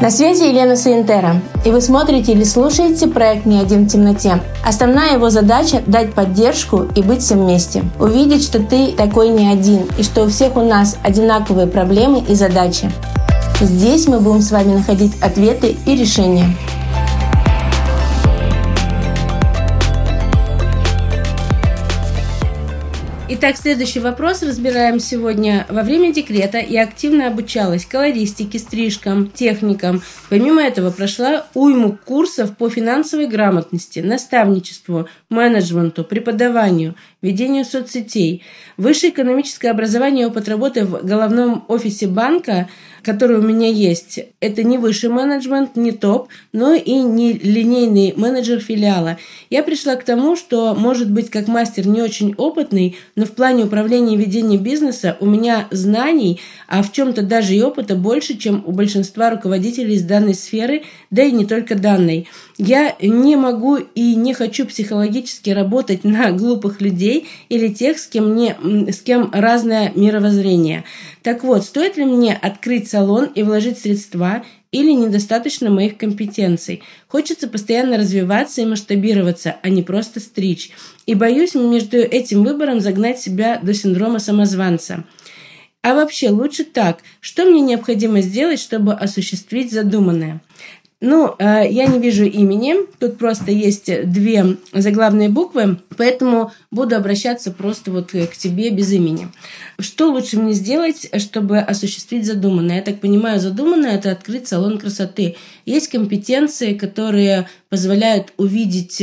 На связи Елена Соинтера, и вы смотрите или слушаете проект «Не один в темноте». Основная его задача – дать поддержку и быть всем вместе. Увидеть, что ты такой не один, и что у всех у нас одинаковые проблемы и задачи. Здесь мы будем с вами находить ответы и решения. Итак, следующий вопрос разбираем сегодня. Во время декрета я активно обучалась колористике, стрижкам, техникам. Помимо этого прошла уйму курсов по финансовой грамотности, наставничеству, менеджменту, преподаванию, ведению соцсетей. Высшее экономическое образование и опыт работы в головном офисе банка, который у меня есть, это не высший менеджмент, не топ, но и не линейный менеджер филиала. Я пришла к тому, что, может быть, как мастер не очень опытный, но в плане управления и ведения бизнеса у меня знаний, а в чем-то даже и опыта больше, чем у большинства руководителей из данной сферы, да и не только данной. Я не могу и не хочу психологически работать на глупых людей или тех, с кем разное мировоззрение. Так вот, стоит ли мне открыть салон и вложить средства, или недостаточно моих компетенций? Хочется постоянно развиваться и масштабироваться, а не просто стричь. И боюсь между этим выбором загнать себя до синдрома самозванца. А вообще лучше так. Что мне необходимо сделать, чтобы осуществить задуманное? Я не вижу имени, тут просто есть две заглавные буквы, поэтому буду обращаться просто к тебе без имени. Что лучше мне сделать, чтобы осуществить задуманное? Я так понимаю, задуманное – это открыть салон красоты. Есть компетенции, которые позволяют увидеть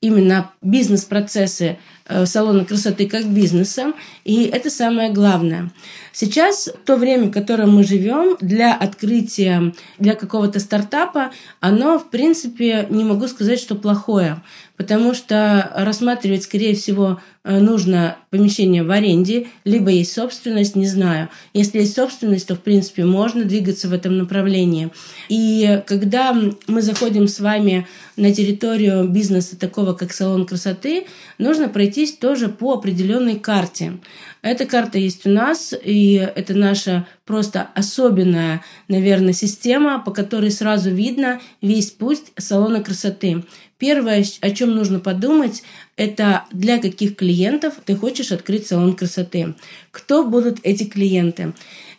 именно бизнес-процессы салона красоты как бизнеса, и это самое главное. Сейчас то время, в котором мы живем, для открытия, для какого-то стартапа, оно, в принципе, не могу сказать, что плохое, потому что рассматривать, скорее всего, нужно помещение в аренде, либо есть собственность, не знаю. Если есть собственность, то, в принципе, можно двигаться в этом направлении. И когда мы заходим с вами на территорию бизнеса, такого как салон красоты, нужно пройтись тоже по определенной карте. Эта карта есть у нас, и это наша просто особенная, наверное, система, по которой сразу видно весь путь салона красоты. Первое, о чем нужно подумать, это для каких клиентов ты хочешь открыть салон красоты. Кто будут эти клиенты?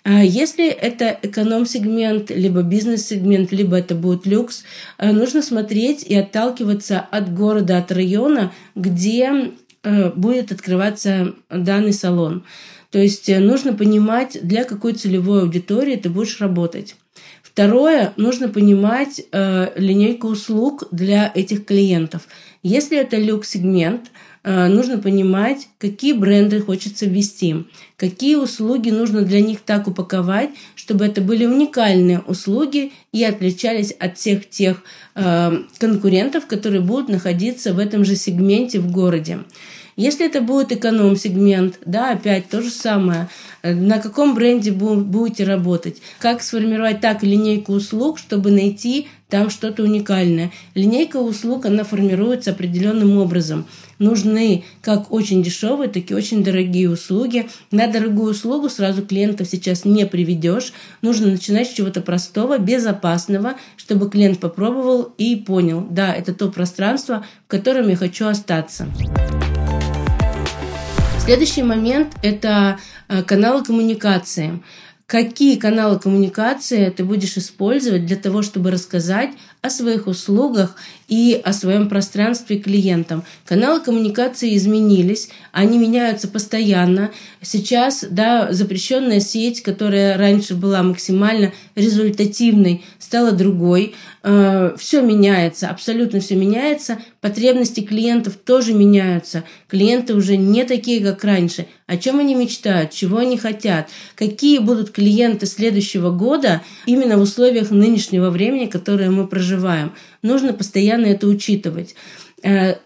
Если это эконом-сегмент, либо бизнес-сегмент, либо это будет люкс, нужно смотреть и отталкиваться от города, от района, где будет открываться данный салон. То есть нужно понимать, для какой целевой аудитории ты будешь работать. Второе, нужно понимать линейку услуг для этих клиентов. Если это люкс-сегмент, нужно понимать, какие бренды хочется ввести, какие услуги нужно для них так упаковать, чтобы это были уникальные услуги и отличались от всех тех конкурентов, которые будут находиться в этом же сегменте в городе. Если это будет эконом-сегмент, да, опять то же самое. На каком бренде будете работать? Как сформировать так линейку услуг, чтобы найти там что-то уникальное? Линейка услуг, она формируется определенным образом. Нужны как очень дешевые, так и очень дорогие услуги. На дорогую услугу сразу клиентов сейчас не приведешь. Нужно начинать с чего-то простого, безопасного, чтобы клиент попробовал и понял, да, это то пространство, в котором я хочу остаться. Следующий момент – это каналы коммуникации. Какие каналы коммуникации ты будешь использовать для того, чтобы рассказать о своих услугах и о своем пространстве клиентам? Каналы коммуникации изменились, они меняются постоянно. Сейчас, да, запрещенная сеть, которая раньше была максимально результативной, стала другой. Все меняется, абсолютно все меняется. Потребности клиентов тоже меняются. Клиенты уже не такие, как раньше. О чем они мечтают, чего они хотят, какие будут клиенты следующего года именно в условиях нынешнего времени, которое мы проживаем. Нужно постоянно это учитывать.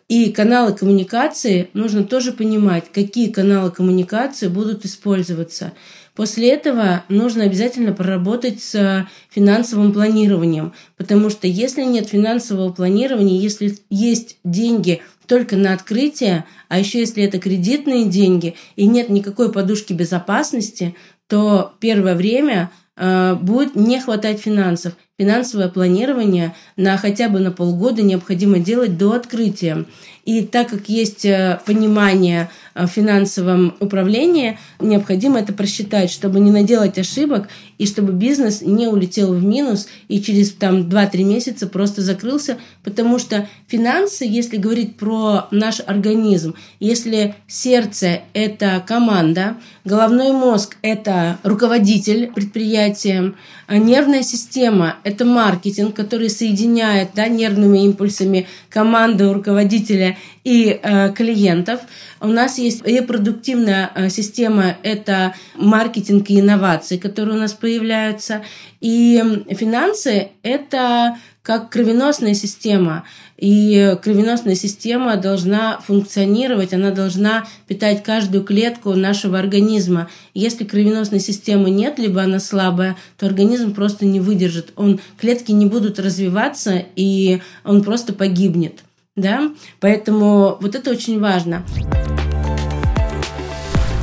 И каналы коммуникации нужно тоже понимать, какие каналы коммуникации будут использоваться. После этого нужно обязательно проработать с финансовым планированием, потому что если нет финансового планирования, если есть деньги только на открытие, а еще если это кредитные деньги и нет никакой подушки безопасности, то первое время будет не хватать финансов. финансовое планирование хотя бы на полгода необходимо делать до открытия. И так как есть понимание в финансовом управлении, необходимо это просчитать, чтобы не наделать ошибок и чтобы бизнес не улетел в минус и через 2-3 месяца просто закрылся. Потому что финансы, если говорить про наш организм, если сердце – это команда, головной мозг – это руководитель предприятия, а нервная система – это маркетинг, который соединяет нервными импульсами команду руководителя и клиентов. У нас есть репродуктивная система – это маркетинг и инновации, которые у нас появляются. И финансы – это как кровеносная система. И кровеносная система должна функционировать, она должна питать каждую клетку нашего организма. Если кровеносной системы нет, либо она слабая, то организм просто не выдержит. Клетки не будут развиваться, и он просто погибнет. Да? Поэтому вот это очень важно.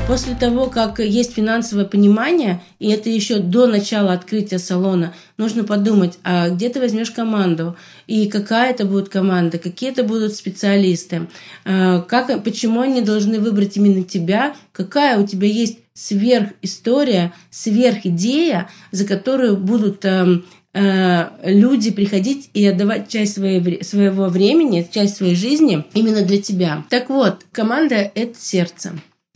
После того, как есть финансовое понимание, и это еще до начала открытия салона, нужно подумать, а где ты возьмешь команду, и какая это будет команда, какие это будут специалисты, почему они должны выбрать именно тебя, какая у тебя есть сверхистория, сверхидея, за которую будут люди приходить и отдавать часть своего времени, часть своей жизни именно для тебя. Так вот, команда – это сердце.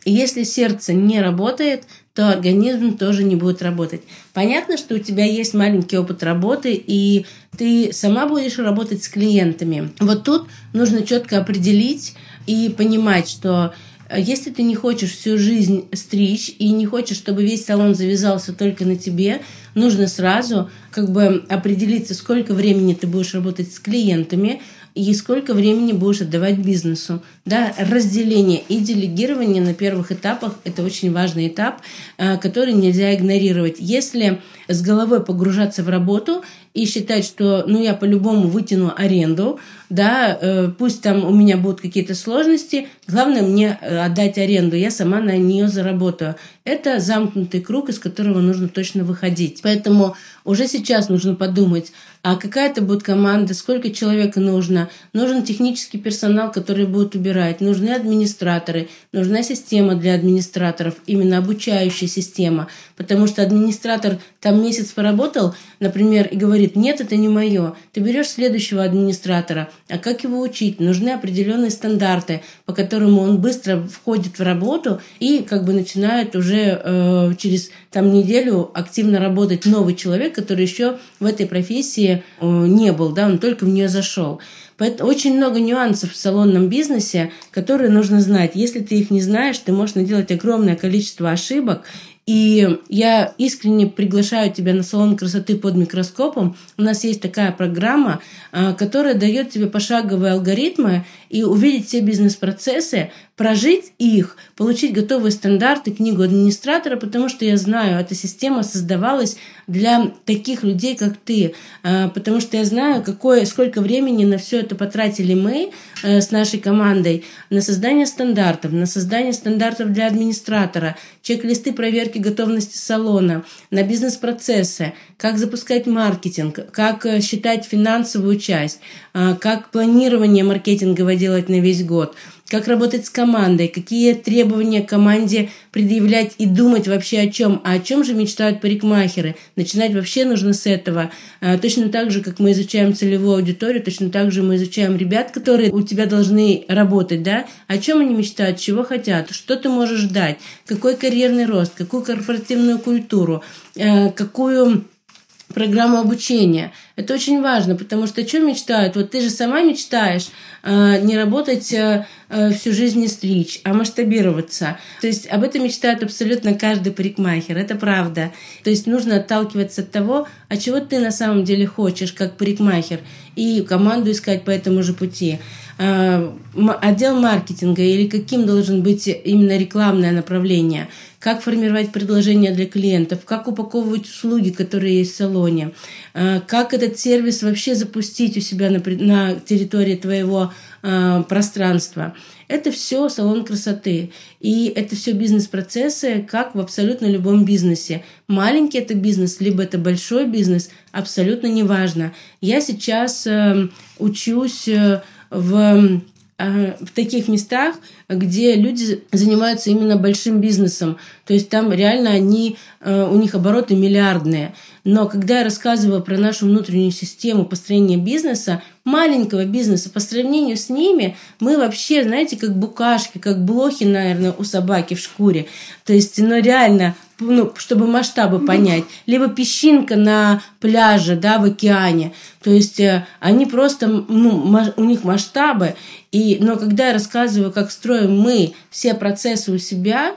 И если сердце не работает, то организм тоже не будет работать. Понятно, что у тебя есть маленький опыт работы, и ты сама будешь работать с клиентами. Вот тут нужно четко определить и понимать, что если ты не хочешь всю жизнь стричь и не хочешь, чтобы весь салон завязался только на тебе, нужно сразу определиться, сколько времени ты будешь работать с клиентами и сколько времени будешь отдавать бизнесу. Да, разделение и делегирование на первых этапах – это очень важный этап, который нельзя игнорировать. Если с головой погружаться в работу и считать, что я по-любому вытяну аренду, пусть у меня будут какие-то сложности, главное мне отдать аренду, я сама на нее заработаю. Это замкнутый круг, из которого нужно точно выходить. Поэтому уже сейчас нужно подумать, а какая это будет команда, сколько человек нужно. Нужен технический персонал, который будет убирать. Нужны администраторы. Нужна система для администраторов, именно обучающая система. Потому что администратор месяц поработал, например, и говорит, нет, это не мое. Ты берешь следующего администратора. А как его учить? Нужны определенные стандарты, по которым он быстро входит в работу и начинает уже через неделю активно работать новый человек, который еще в этой профессии не был, он только в нее зашел. Поэтому очень много нюансов в салонном бизнесе, которые нужно знать. Если ты их не знаешь, ты можешь наделать огромное количество ошибок. И я искренне приглашаю тебя на салон красоты под микроскопом. У нас есть такая программа, которая дает тебе пошаговые алгоритмы и увидеть все бизнес-процессы, прожить их, получить готовые стандарты, книгу администратора, потому что я знаю, эта система создавалась для таких людей, как ты, потому что я знаю, сколько времени на все это потратили мы с нашей командой на создание стандартов, для администратора, чек-листы проверки готовности салона, на бизнес-процессы, как запускать маркетинг, как считать финансовую часть, как планирование маркетинговое делать на весь год, как работать с командой, какие требования команде предъявлять и думать вообще о чем. А о чем же мечтают парикмахеры? Начинать вообще нужно с этого. Точно так же, как мы изучаем целевую аудиторию, точно так же мы изучаем ребят, которые у тебя должны работать. Да? О чем они мечтают, чего хотят, что ты можешь дать, какой карьерный рост, какую корпоративную культуру, какую программу обучения. Это очень важно, потому что о чем мечтают? Вот ты же сама мечтаешь не работать всю жизнь, не стричь, а масштабироваться. То есть об этом мечтает абсолютно каждый парикмахер, это правда. То есть нужно отталкиваться от того, а чего ты на самом деле хочешь, как парикмахер, и команду искать по этому же пути. Отдел маркетинга или каким должен быть именно рекламное направление, как формировать предложения для клиентов, как упаковывать услуги, которые есть в салоне, как этот сервис вообще запустить у себя на территории твоего пространства. Это все салон красоты. И это все бизнес-процессы, как в абсолютно любом бизнесе. Маленький это бизнес, либо это большой бизнес, абсолютно неважно. Я сейчас учусь в таких местах, где люди занимаются именно большим бизнесом. То есть там реально у них обороты миллиардные. Но когда я рассказывала про нашу внутреннюю систему построения бизнеса, маленького бизнеса, по сравнению с ними, мы вообще, знаете, как букашки, как блохи, наверное, у собаки в шкуре. То есть, реально, чтобы масштабы понять. Либо песчинка на пляже, в океане. То есть, они просто, у них масштабы. Но когда я рассказываю, как строим мы все процессы у себя,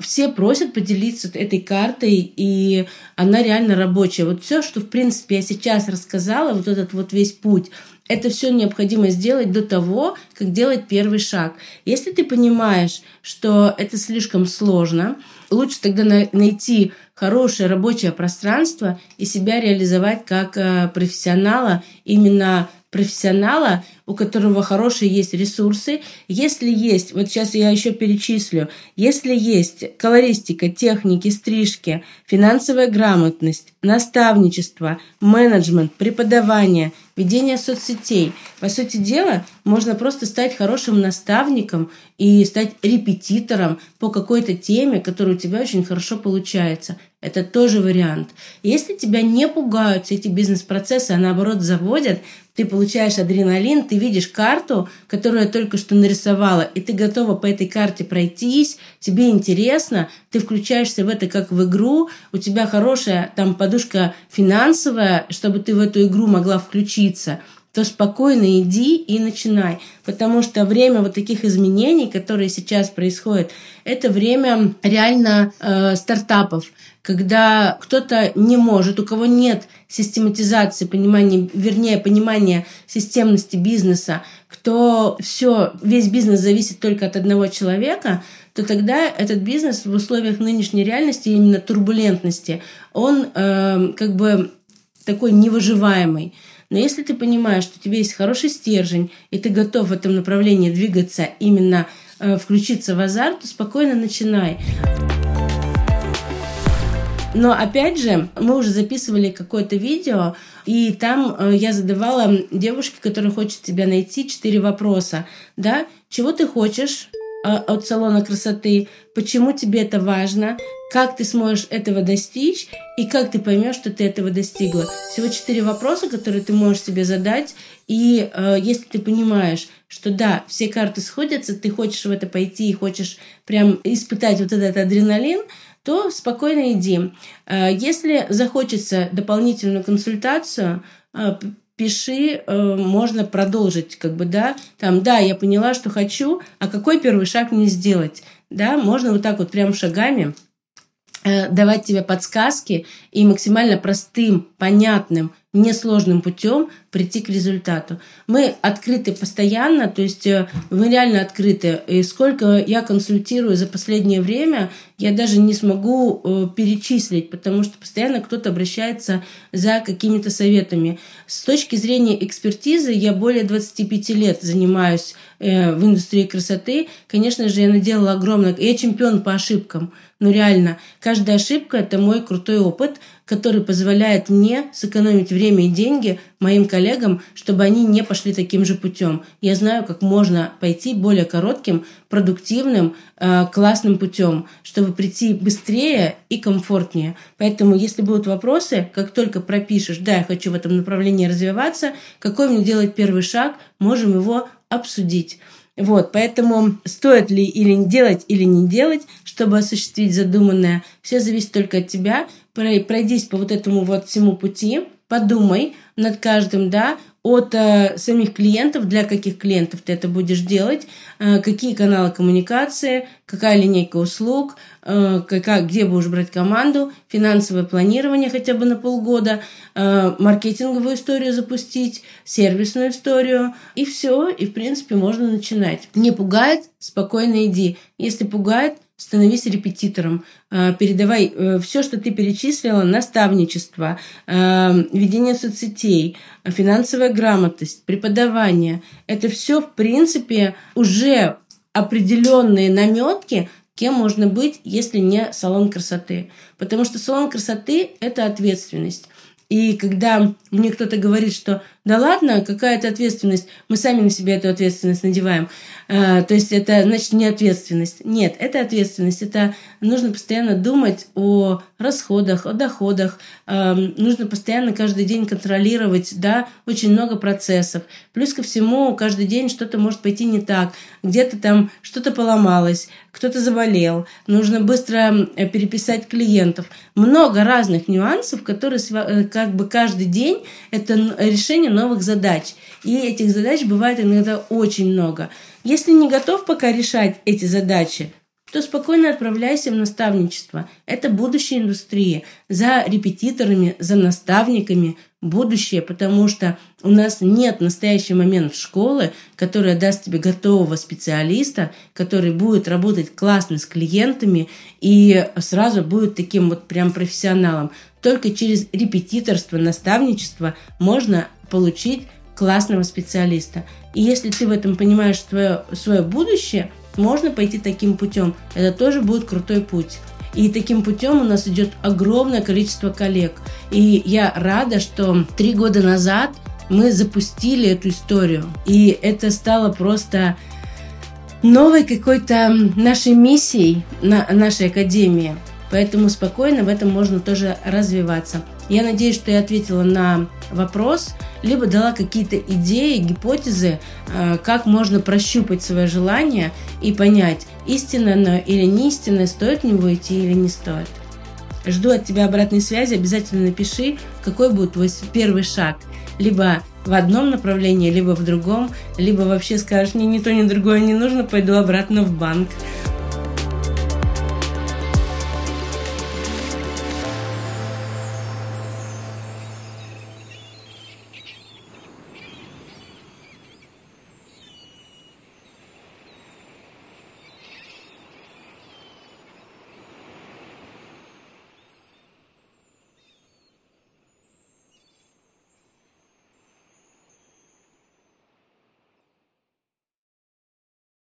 все просят поделиться этой картой, и она реально рабочая. Вот все, что, в принципе, я сейчас рассказала, вот этот весь путь, это все необходимо сделать до того, как делать первый шаг. Если ты понимаешь, что это слишком сложно, лучше тогда найти хорошее рабочее пространство и себя реализовать как профессионала, именно профессионала, у которого хорошие есть ресурсы. Если есть, вот сейчас я еще перечислю, если есть колористика, техники, стрижки, финансовая грамотность, наставничество, менеджмент, преподавание, ведение соцсетей. По сути дела, можно просто стать хорошим наставником и стать репетитором по какой-то теме, которая у тебя очень хорошо получается. Это тоже вариант. Если тебя не пугают все эти бизнес-процессы, а наоборот заводят, ты получаешь адреналин, ты видишь карту, которую я только что нарисовала, и ты готова по этой карте пройтись, тебе интересно, ты включаешься в это как в игру, у тебя хорошая там подушка финансовая, чтобы ты в эту игру могла включиться, то спокойно иди и начинай. Потому что время вот таких изменений, которые сейчас происходят, это время реально стартапов, когда кто-то не может, у кого нет систематизации, понимания системности бизнеса, кто весь бизнес зависит только от одного человека, то тогда этот бизнес в условиях нынешней реальности, именно турбулентности, он такой невыживаемый. Но если ты понимаешь, что у тебя есть хороший стержень, и ты готов в этом направлении двигаться, именно включиться в азарт, то спокойно начинай. Но опять же, мы уже записывали какое-то видео, и там я задавала девушке, которая хочет тебя найти, 4 вопроса. Да? Чего ты хочешь от салона красоты? Почему тебе это важно? Как ты сможешь этого достичь? И как ты поймешь, что ты этого достигла? Всего 4 вопроса, которые ты можешь себе задать. И если ты понимаешь, что да, все карты сходятся, ты хочешь в это пойти и хочешь прям испытать вот этот адреналин, то спокойно иди. Если захочется дополнительную консультацию, пиши, можно продолжить, я поняла, что хочу, а какой первый шаг мне сделать? Да, можно вот так вот прям шагами давать тебе подсказки и максимально простым, понятным, несложным путем прийти к результату. Мы открыты постоянно, то есть мы реально открыты. И сколько я консультирую за последнее время, я даже не смогу перечислить, потому что постоянно кто-то обращается за какими-то советами. С точки зрения экспертизы я более 25 лет занимаюсь в индустрии красоты. Конечно же, я наделала огромное... Я чемпион по ошибкам. Но реально, каждая ошибка – это мой крутой опыт, который позволяет мне сэкономить время и деньги моим коллегам, чтобы они не пошли таким же путем. Я знаю, как можно пойти более коротким, продуктивным, классным путем, чтобы прийти быстрее и комфортнее. Поэтому, если будут вопросы, как только пропишешь, да, я хочу в этом направлении развиваться, какой мне делать первый шаг, можем его обсудить. Вот, поэтому стоит ли или не делать, чтобы осуществить задуманное, все зависит только от тебя. Пройдись по вот этому всему пути, подумай над каждым, от самих клиентов, для каких клиентов ты это будешь делать, какие каналы коммуникации, какая линейка услуг, где будешь брать команду, финансовое планирование хотя бы на полгода, маркетинговую историю запустить, сервисную историю, и все, и в принципе можно начинать. Не пугает? Спокойно иди. Если пугает, становись репетитором, передавай все, что ты перечислила: наставничество, ведение соцсетей, финансовая грамотность, преподавание. Это все, в принципе, уже определенные наметки, кем можно быть, если не салон красоты. Потому что салон красоты – это ответственность. И когда мне кто-то говорит, что да ладно, какая-то ответственность, мы сами на себя эту ответственность надеваем. То есть это значит не ответственность. Нет, это ответственность. Это нужно постоянно думать о расходах, о доходах. Нужно постоянно каждый день контролировать, да, очень много процессов. Плюс ко всему, каждый день что-то может пойти не так. Где-то там что-то поломалось, кто-то заболел. Нужно быстро переписать клиентов. Много разных нюансов, которые как бы каждый день это решение новых задач. И этих задач бывает иногда очень много. Если не готов пока решать эти задачи, то спокойно отправляйся в наставничество. Это будущее индустрии. За репетиторами, за наставниками будущее, потому что у нас нет в настоящий момент школы, которая даст тебе готового специалиста, который будет работать классно с клиентами и сразу будет таким вот прям профессионалом. Только через репетиторство, наставничество можно получить классного специалиста. И если ты в этом понимаешь свое будущее, можно пойти таким путем. Это тоже будет крутой путь. И таким путем у нас идет огромное количество коллег. И я рада, что 3 года назад мы запустили эту историю. И это стало просто новой какой-то нашей миссией, нашей академии. Поэтому спокойно в этом можно тоже развиваться. Я надеюсь, что я ответила на вопрос, либо дала какие-то идеи, гипотезы, как можно прощупать свое желание и понять, истинное оно или не истинное, стоит в него идти или не стоит. Жду от тебя обратной связи, обязательно напиши, какой будет твой первый шаг. Либо в одном направлении, либо в другом, либо вообще скажешь, мне ни то, ни другое не нужно, пойду обратно в банк.